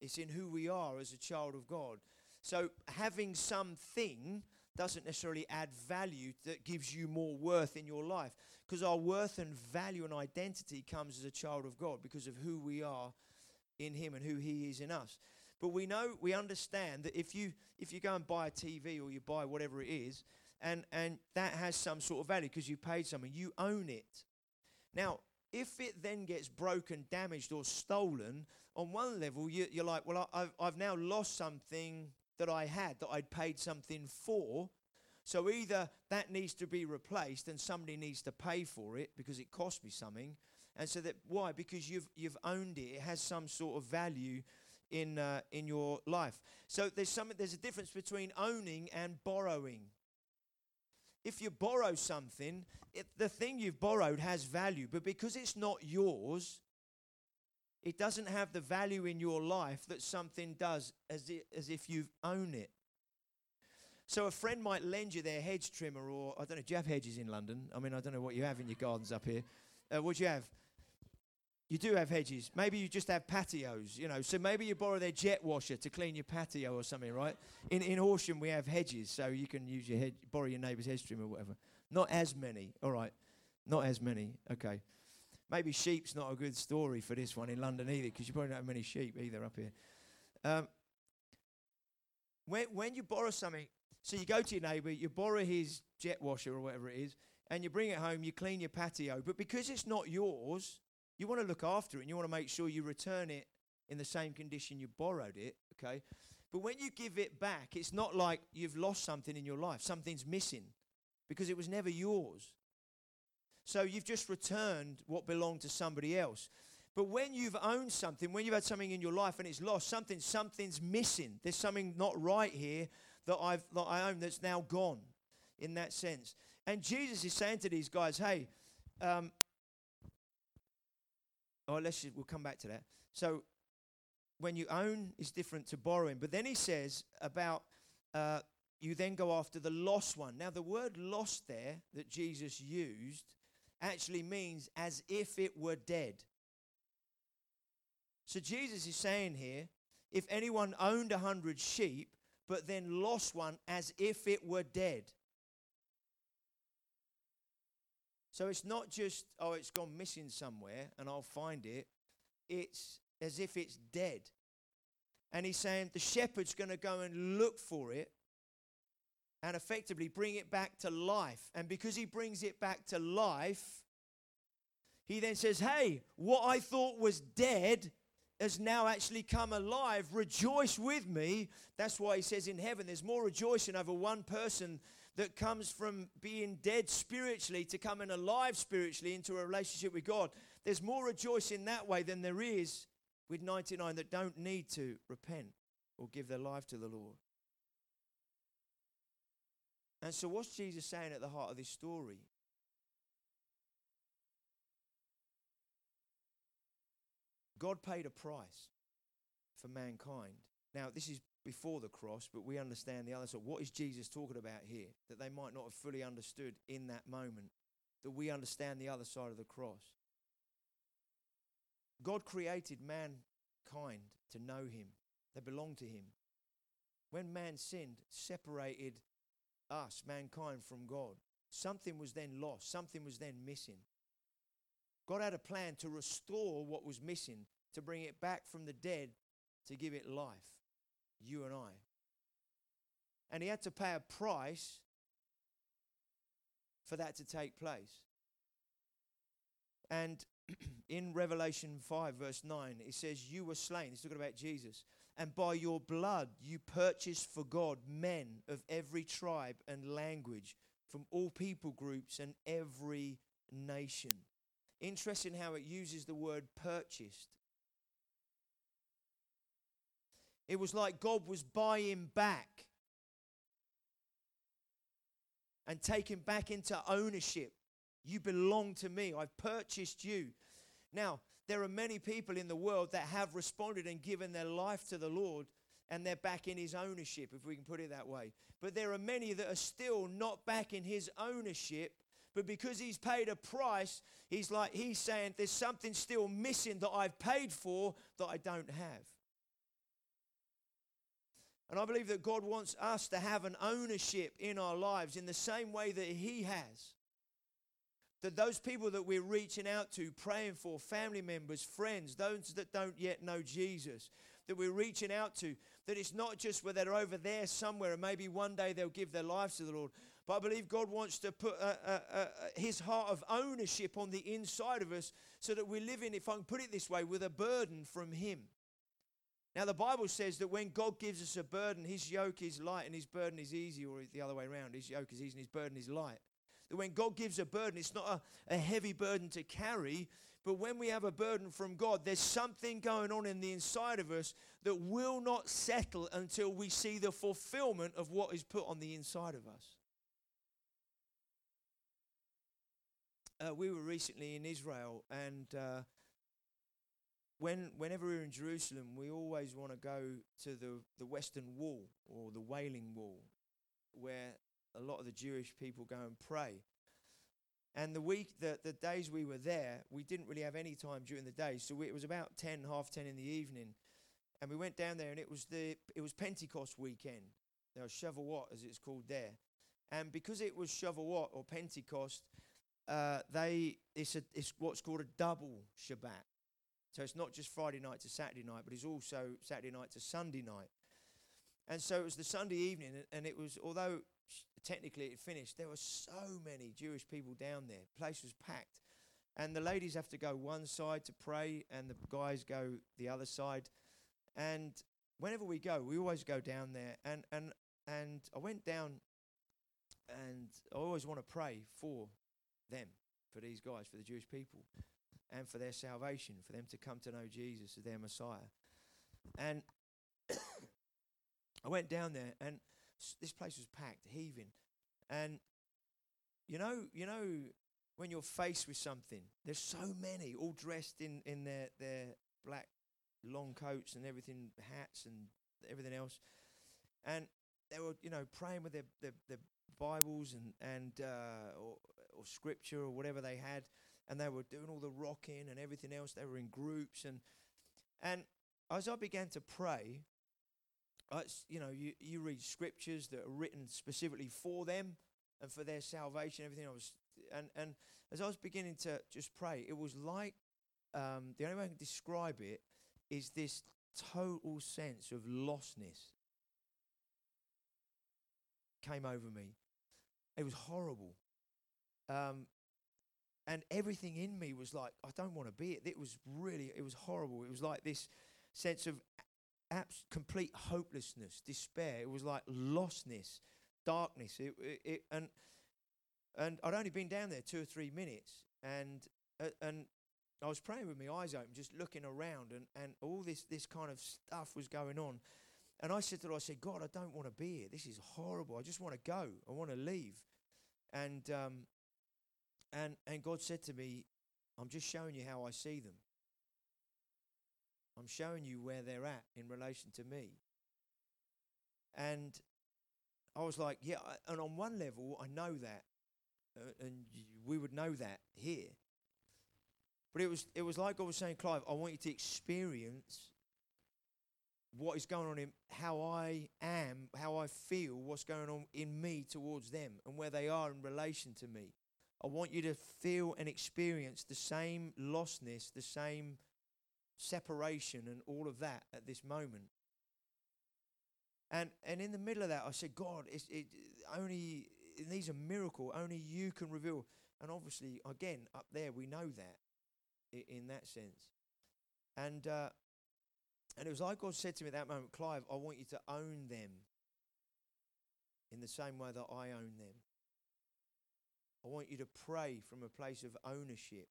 It's in who we are as a child of God. So having something doesn't necessarily add value that gives you more worth in your life, because our worth and value and identity comes as a child of God because of who we are in him and who he is in us. But we know, we understand that if you if you go and buy a T V or you buy whatever it is, and, and that has some sort of value because you paid something, you own it. Now, if it then gets broken, damaged or stolen, on one level you, you're like, well, I, I've, I've now lost something that I had, that I'd paid something for. So either that needs to be replaced and somebody needs to pay for it because it cost me something. And so that, why? Because you've you've owned it. It has some sort of value in uh, in your life. So there's some, there's a difference between owning and borrowing. If you borrow something, it, the thing you've borrowed has value, but because it's not yours, it doesn't have the value in your life that something does, as if, as if you own it. So a friend might lend you their hedge trimmer, or, I don't know, do you have hedges in London? I mean, I don't know what you have in your gardens up here. Uh, what do you have? You do have hedges. Maybe you just have patios, you know. So maybe you borrow their jet washer to clean your patio or something, right? In in Horsham, we have hedges, so you can use your hedge, borrow your neighbour's hedge trimmer or whatever. Not as many, all right. Not as many, okay. Maybe sheep's not a good story for this one in London either, because you probably don't have many sheep either up here. Um, when when you borrow something, so you go to your neighbour, you borrow his jet washer or whatever it is, and you bring it home, you clean your patio, but because it's not yours, you want to look after it and you want to make sure you return it in the same condition you borrowed it, okay? But when you give it back, it's not like you've lost something in your life. Something's missing because it was never yours. So you've just returned what belonged to somebody else. But when you've owned something, when you've had something in your life and it's lost, something, something's missing. There's something not right here that I've that I own that's now gone, in that sense. And Jesus is saying to these guys, hey, um, oh, let's just, we'll come back to that. So when you own is different to borrowing. But then he says about uh, you then go after the lost one. Now, the word lost there that Jesus used actually means as if it were dead. So Jesus is saying here, if anyone owned a hundred sheep but then lost one as if it were dead. So it's not just, oh, it's gone missing somewhere and I'll find it. It's as if it's dead. And he's saying the shepherd's going to go and look for it and effectively bring it back to life. And because he brings it back to life, he then says, hey, what I thought was dead has now actually come alive. Rejoice with me. That's why he says in heaven there's more rejoicing over one person that comes from being dead spiritually to coming alive spiritually into a relationship with God. There's more rejoicing that way than there is with ninety-nine that don't need to repent or give their life to the Lord. And so what's Jesus saying at the heart of this story? God paid a price for mankind. Now, this is before the cross, but we understand the other side. What is Jesus talking about here that they might not have fully understood in that moment, that we understand the other side of the cross? God created mankind to know him. They belong to him. When man sinned, separated us, mankind, from God, something was then lost. Something was then missing. God had a plan to restore what was missing, to bring it back from the dead, to give it life. You and I. And he had to pay a price for that to take place. And in Revelation five, verse nine, it says, you were slain. He's talking about Jesus. And by your blood you purchased for God men of every tribe and language, from all people groups and every nation. Interesting how it uses the word purchased. It was like God was buying back and taking back into ownership. You belong to me. I've purchased you. Now, there are many people in the world that have responded and given their life to the Lord, and they're back in his ownership, if we can put it that way. But there are many that are still not back in his ownership, but because he's paid a price, he's like, he's saying, there's something still missing that I've paid for that I don't have. And I believe that God wants us to have an ownership in our lives in the same way that he has. That those people that we're reaching out to, praying for, family members, friends, those that don't yet know Jesus, that we're reaching out to, that it's not just where they're over there somewhere and maybe one day they'll give their lives to the Lord. But I believe God wants to put uh, uh, uh, his heart of ownership on the inside of us so that we're living, if I can put it this way, with a burden from him. Now, the Bible says that when God gives us a burden, his yoke is light and his burden is easy, or the other way around, his yoke is easy and his burden is light. That when God gives a burden, it's not a, a heavy burden to carry, but when we have a burden from God, there's something going on in the inside of us that will not settle until we see the fulfillment of what is put on the inside of us. Uh, we were recently in Israel, and uh, when whenever we're in Jerusalem, we always want to go to the, the Western Wall, or the Wailing Wall, where a lot of the Jewish people go and pray. And the week, the, the days we were there, we didn't really have any time during the day. So we, it was about ten, half ten in the evening, and we went down there, and it was the it was Pentecost weekend, you know, Shavuot as it's called there. And because it was Shavuot or Pentecost, uh, they it's a, it's what's called a double Shabbat. So it's not just Friday night to Saturday night, but it's also Saturday night to Sunday night. And so it was the Sunday evening, and it was, although technically it finished, there were so many Jewish people down there. The place was packed. And the ladies have to go one side to pray, and the guys go the other side. And whenever we go, we always go down there. And and, and I went down, and I always want to pray for them, for these guys, for the Jewish people, and for their salvation, for them to come to know Jesus as their Messiah. And I went down there, and s- this place was packed, heaving. And you know, you know, when you're faced with something, there's so many, all dressed in, in their, their black long coats and everything, hats and everything else. And they were, you know, praying with their, their, their Bibles and, and uh, or, or scripture or whatever they had. And they were doing all the rocking and everything else. They were in groups. And, and as I began to pray, Uh, you know, you, you read scriptures that are written specifically for them and for their salvation, everything. I was, and, and as I was beginning to just pray, it was like, um, the only way I can describe it is this total sense of lostness came over me. It was horrible. Um, and everything in me was like, I don't want to be it. It was really, it was horrible. It was like this sense of Abs- complete hopelessness, despair. It was like lostness, darkness. It, it, it, and and I'd only been down there two or three minutes, and uh, and I was praying with my eyes open, just looking around, and, and all this this kind of stuff was going on. And I said to Lord, I said, God, I don't want to be here. This is horrible. I just want to go. I want to leave. And um, and and God said to me, I'm just showing you how I see them. I'm showing you where they're at in relation to me. And I was like, yeah, I, and on one level, I know that. Uh, and y- we would know that here. But it was it was like God was saying, Clive, I want you to experience what is going on in how I am, how I feel, what's going on in me towards them and where they are in relation to me. I want you to feel and experience the same lostness, the same separation and all of that at this moment. And and in the middle of that, I said, God, it's, it only these are miracle. Only you can reveal. And obviously, again, up there, we know that I- in that sense. And uh, and it was like God said to me at that moment, Clive, I want you to own them in the same way that I own them. I want you to pray from a place of ownership.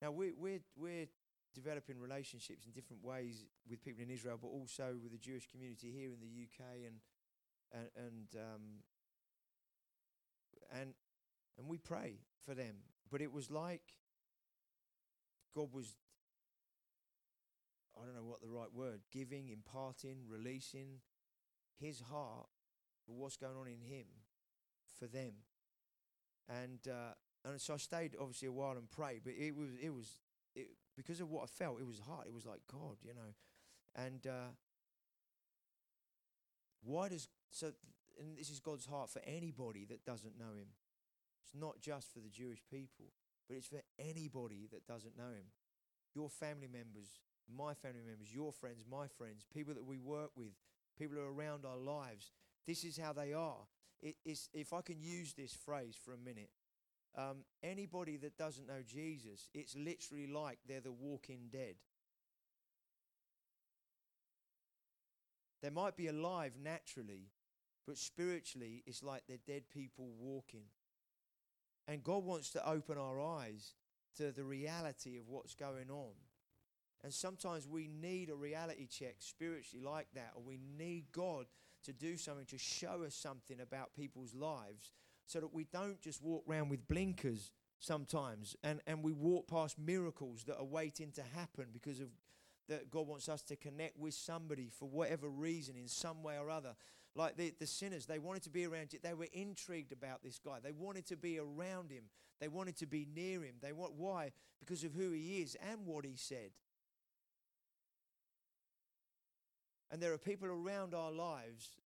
Now, we, we're, we're developing relationships in different ways with people in Israel, but also with the Jewish community here in the U K. And and and um, and, and we pray for them. But it was like God was, I don't know what the right word, giving, imparting, releasing his heart for what's going on in him for them. And... Uh, And so I stayed obviously a while and prayed, but it was it was it, because of what I felt. It was hard. It was like God, you know. And uh, why does so? And this is God's heart for anybody that doesn't know Him. It's not just for the Jewish people, but it's for anybody that doesn't know Him. Your family members, my family members, your friends, my friends, people that we work with, people who are around our lives. This is how they are. It, it's if I can use this phrase for a minute. Um, anybody that doesn't know Jesus, it's literally like they're the walking dead. They might be alive naturally, but spiritually, it's like they're dead people walking. And God wants to open our eyes to the reality of what's going on. And sometimes we need a reality check spiritually like that, or we need God to do something, to show us something about people's lives, so that we don't just walk around with blinkers sometimes, and, and we walk past miracles that are waiting to happen because of that God wants us to connect with somebody for whatever reason in some way or other. Like the, the sinners, they wanted to be around it. They were intrigued about this guy. They wanted to be around him. They wanted to be near him. They want why? Because of who he is and what he said. And there are people around our lives,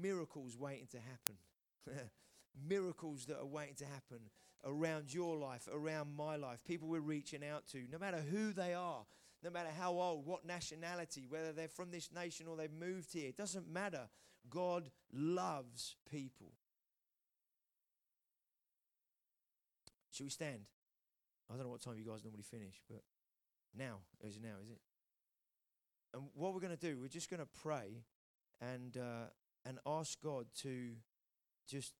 miracles waiting to happen. Miracles that are waiting to happen around your life, around my life. People we're reaching out to, no matter who they are, no matter how old, what nationality, whether they're from this nation or they've moved here, it doesn't matter. God loves people. Should we stand? I don't know what time you guys normally finish, but now, is it now, is it? And what we're going to do, we're just going to pray and uh, and ask God to Just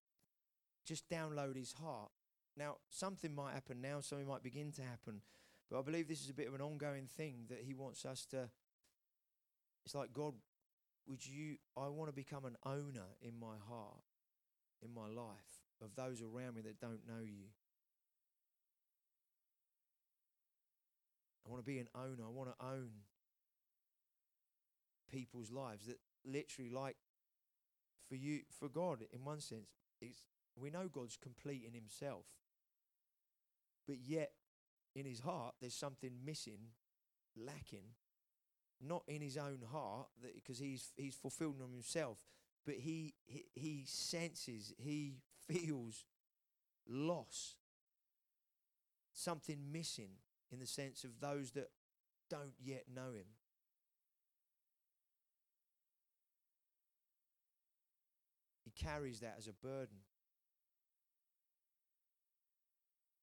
just download his heart. Now, something might happen now, something might begin to happen, but I believe this is a bit of an ongoing thing that he wants us to. It's like, God, would you, I want to become an owner in my heart, in my life, of those around me that don't know you. I want to be an owner. I want to own people's lives that literally like, For you, for God, in one sense, it's, we know God's complete in himself. But yet, in his heart, there's something missing, lacking. Not in his own heart, because he's he's fulfilled on himself. But he, he he senses, he feels loss. Something missing in the sense of those that don't yet know him. Carries that as a burden,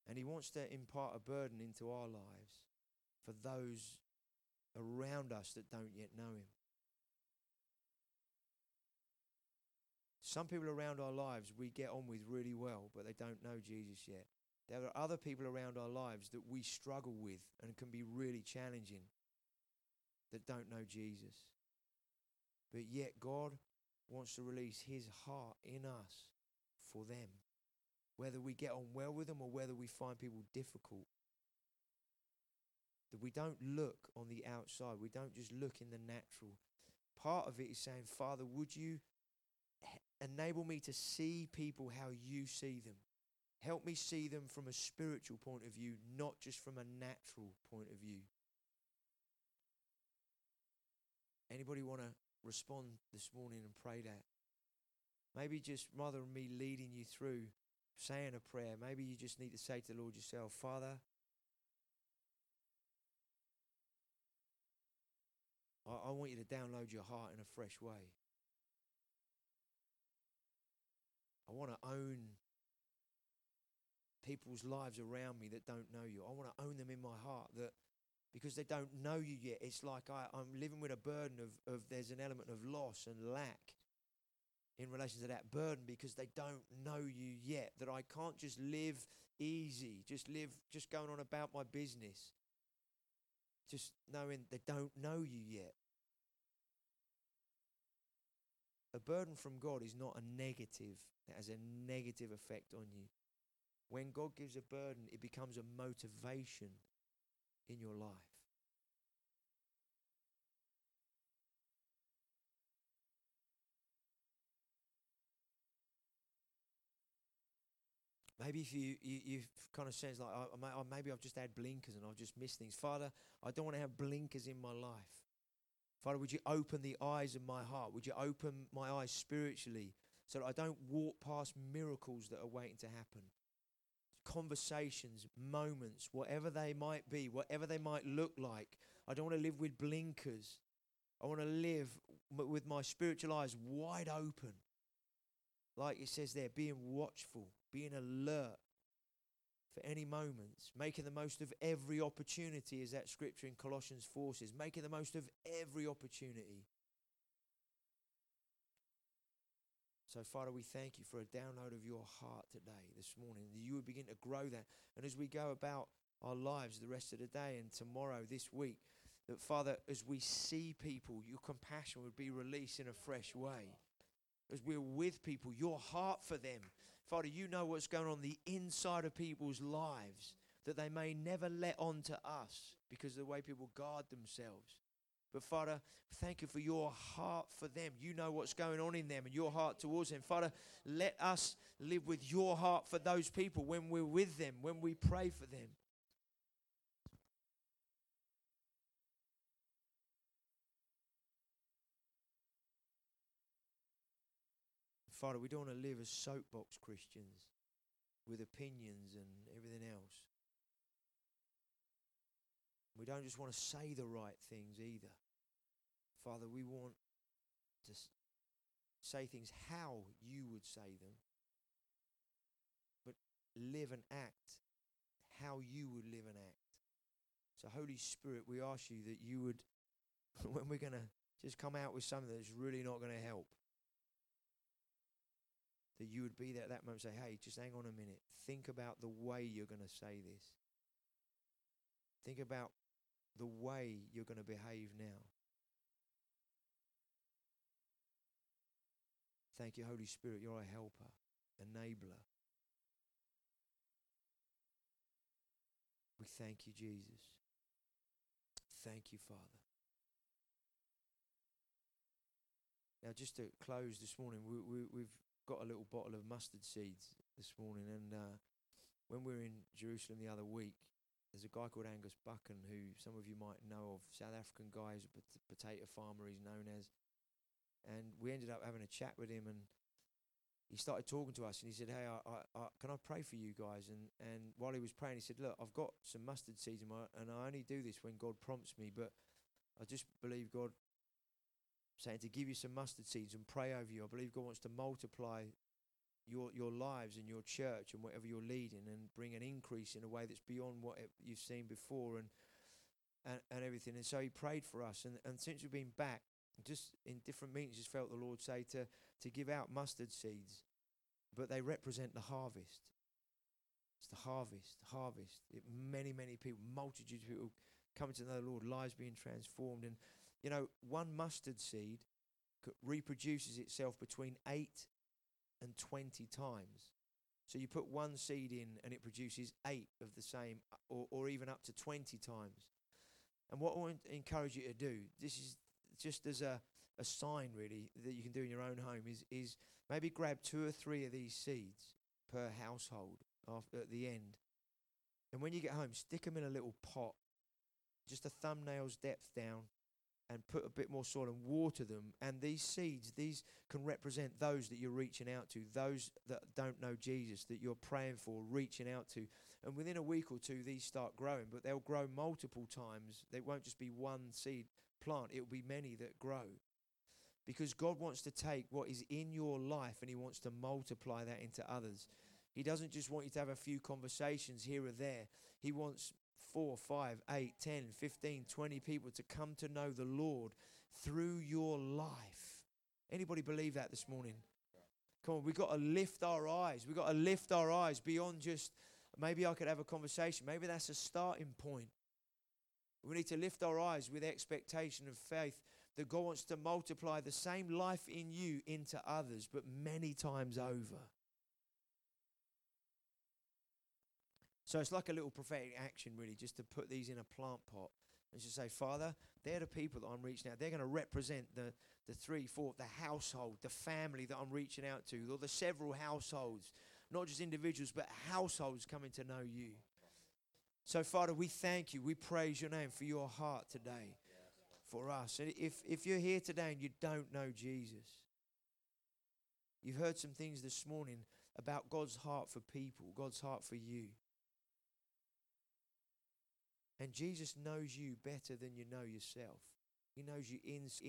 and he wants to impart a burden into our lives for those around us that don't yet know him. Some people around our lives we get on with really well, but they don't know Jesus yet. There are other people around our lives that we struggle with and can be really challenging that don't know Jesus, but yet God wants to release his heart in us for them, whether we get on well with them or whether we find people difficult. That we don't look on the outside, we don't just look in the natural. Part of it is saying, Father, would you enable me to see people how you see them? Help me see them from a spiritual point of view, not just from a natural point of view. Anybody want to respond this morning and pray that? Maybe just rather than me leading you through saying a prayer, maybe you just need to say to the Lord yourself, Father, I, I want you to download your heart in a fresh way. I want to own people's lives around me that don't know you. I want to own them in my heart, that because they don't know you yet, it's like I, I'm living with a burden of, of there's an element of loss and lack in relation to that burden because they don't know you yet, that I can't just live easy, just live, just going on about my business, just knowing they don't know you yet. A burden from God is not a negative, it has a negative effect on you. When God gives a burden, it becomes a motivation in your life. Maybe if you, you you've kind of sensed like, I, I, maybe I've just had blinkers and I've just missed things. Father, I don't want to have blinkers in my life. Father, would you open the eyes of my heart? Would you open my eyes spiritually so that I don't walk past miracles that are waiting to happen? Conversations, moments, whatever they might be, whatever they might look like. I don't want to live with blinkers. I want to live m- with my spiritual eyes wide open. Like it says there, being watchful, being alert for any moments, making the most of every opportunity, as that scripture in Colossians four says, making the most of every opportunity. So, Father, we thank you for a download of your heart today, this morning, that you would begin to grow that. And as we go about our lives the rest of the day and tomorrow, this week, that, Father, as we see people, your compassion would be released in a fresh way. As we're with people, your heart for them. Father, you know what's going on the inside of people's lives, that they may never let on to us because of the way people guard themselves. But, Father, thank you for your heart for them. You know what's going on in them and your heart towards them. Father, let us live with your heart for those people when we're with them, when we pray for them. Father, we don't want to live as soapbox Christians with opinions and everything else. We don't just want to say the right things either. Father, we want to say things how you would say them, but live and act how you would live and act. So, Holy Spirit, we ask you that you would, when we're going to just come out with something that's really not going to help, that you would be there at that moment and say, hey, just hang on a minute. Think about the way you're going to say this. Think about the way you're going to behave now. Thank you, Holy Spirit. You're a helper, enabler. We thank you, Jesus. Thank you, Father. Now, just to close this morning, we, we, we've got a little bottle of mustard seeds this morning. And uh, when we were in Jerusalem the other week, there's a guy called Angus Buchan, who some of you might know of, South African guy, who's a pot- potato farmer, he's known as. And we ended up having a chat with him, and he started talking to us, and he said, hey, I, I, I, can I pray for you guys? And, and while he was praying, he said, look, I've got some mustard seeds in my, and I only do this when God prompts me, but I just believe God saying to give you some mustard seeds and pray over you. I believe God wants to multiply your your lives and your church and whatever you're leading, and bring an increase in a way that's beyond what it, you've seen before, and, and and everything. And so he prayed for us. And, and since we've been back, just in different meetings, just felt the Lord say to to give out mustard seeds, but they represent the harvest. It's the harvest, harvest. It, many, many people, multitudes of people coming to know the Lord, lives being transformed. And you know, one mustard seed c- reproduces itself between eight and twenty times. So you put one seed in and it produces eight of the same, or, or even up to twenty times. And what I want to encourage you to do, this is just as a, a sign really that you can do in your own home, is, is maybe grab two or three of these seeds per household after, at the end. And when you get home, stick them in a little pot, just a thumbnail's depth down, and put a bit more soil and water them. And these seeds, these can represent those that you're reaching out to, those that don't know Jesus, that you're praying for, reaching out to. And within a week or two, these start growing, but they'll grow multiple times. They won't just be one seed plant, it will be many that grow. Because God wants to take what is in your life and he wants to multiply that into others. He doesn't just want you to have a few conversations here or there. He wants four, five, eight, ten, fifteen, twenty people to come to know the Lord through your life. Anybody believe that this morning? Come on, we've got to lift our eyes. We've got to lift our eyes beyond just, maybe I could have a conversation. Maybe that's a starting point. We need to lift our eyes with expectation of faith that God wants to multiply the same life in you into others, but many times over. So it's like a little prophetic action, really, just to put these in a plant pot and just say, Father, they're the people that I'm reaching out. They're going to represent the, the three, four, the household, the family that I'm reaching out to, or the several households, not just individuals, but households coming to know you. So, Father, we thank you. We praise your name for your heart today for us. And if, if you're here today and you don't know Jesus, you've heard some things this morning about God's heart for people, God's heart for you. And Jesus knows you better than you know yourself. He knows you inside.